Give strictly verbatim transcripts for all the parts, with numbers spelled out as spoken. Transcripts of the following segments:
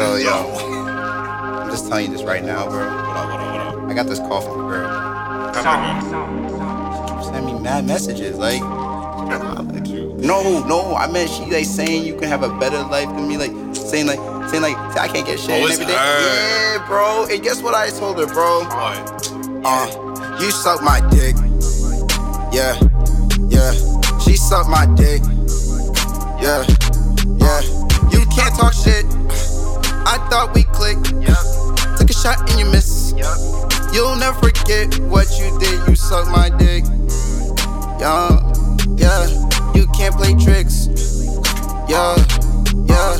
So, yo, I'm just telling you this right now, bro. What up, what up, what up? I got this call from a girl. Come Send me mad messages, like. No, no, I meant she like saying you can have a better life than me, like saying like saying like I can't get shit oh, and everything. Her. Yeah, bro. And guess what I told her, bro? What? Uh, you suck my dick. Yeah, yeah. She sucked my dick. Yeah, yeah. You can't talk shit. I thought we clicked. Yep. Took a shot and you missed. Yep. You'll never forget what you did. You suck my dick. Yeah, yeah. You can't play tricks. Yeah, yeah.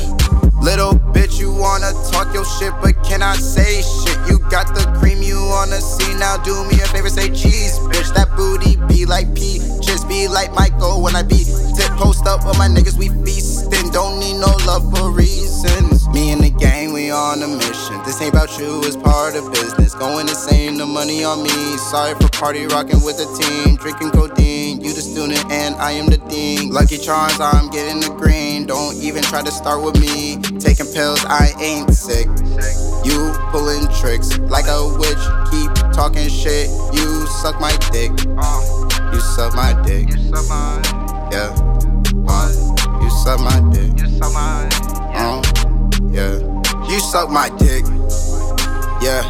Little bitch, you wanna talk your shit, but cannot say shit. You got the cream, you wanna see. Now do me a favor, say cheese, bitch. That booty be like pee. Just be like Michael when I be tip post up with my niggas, we feastin'. Don't need no love for reasons. Me and the gang, we on a mission. This ain't about you, it's part of business. Going insane, the money on me. Sorry for party rocking with the team. Drinking codeine, you the student and I am the dean. Lucky charms, I'm getting the green. Don't even try to start with me. Taking pills, I ain't sick. You pulling tricks like a witch. Keep talking shit. You suck my dick. You suck my dick. Yeah. Uh, you suck my dick. Uh, yeah. You suck my dick. Yeah.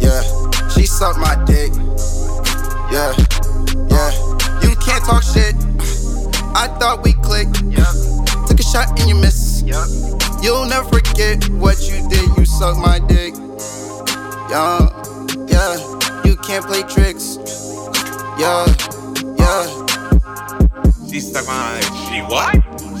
Yeah. She sucked my dick. Yeah. Yeah. You can't talk shit. I thought we clicked. Took a shot and you missed. You'll never forget what you did. You suck my dick. Yeah. Yeah. You can't play tricks. Yeah. Yeah. She suck my she what?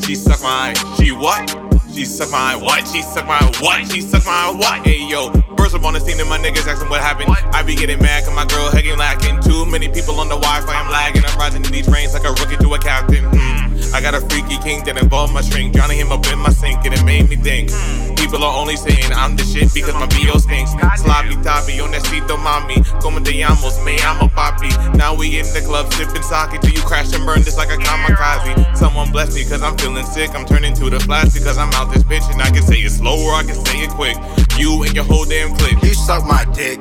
She suck my she what? She suck my what? She suck my what? She suck my what? Hey yo, first up on the scene and my niggas asking what happened. What? I be getting mad cause my girl hugging lacking. Too many people on the Wi-Fi, I'm lagging. I'm rising in these trains like a rookie to a captain. Mm. I got a freaky kink that involved my shrink. Drowning him up in my sink and it made me think. Mm. People are only saying I'm the shit because my B O stinks. Sloppy toppy, on that seat, mami. Como te llamos, me llamo papi. Now we in the club sipping sake till you crash and burn just like a kamikaze. Someone bless me cause I'm feeling sick. I'm turning to the flash because I'm out this bitch and I can say it slow or I can say it quick. You and your whole damn clique. You suck my dick.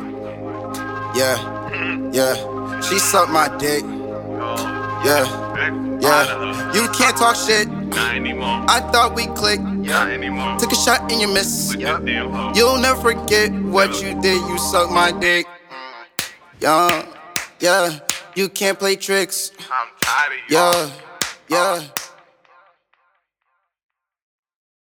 Yeah, yeah. She sucked my dick. Yeah, yeah. You can't talk shit. I thought we clicked. Took a shot and you missed. You'll never forget what you did. You suck my dick. Yeah, yeah. You can't play tricks. Yeah, yeah.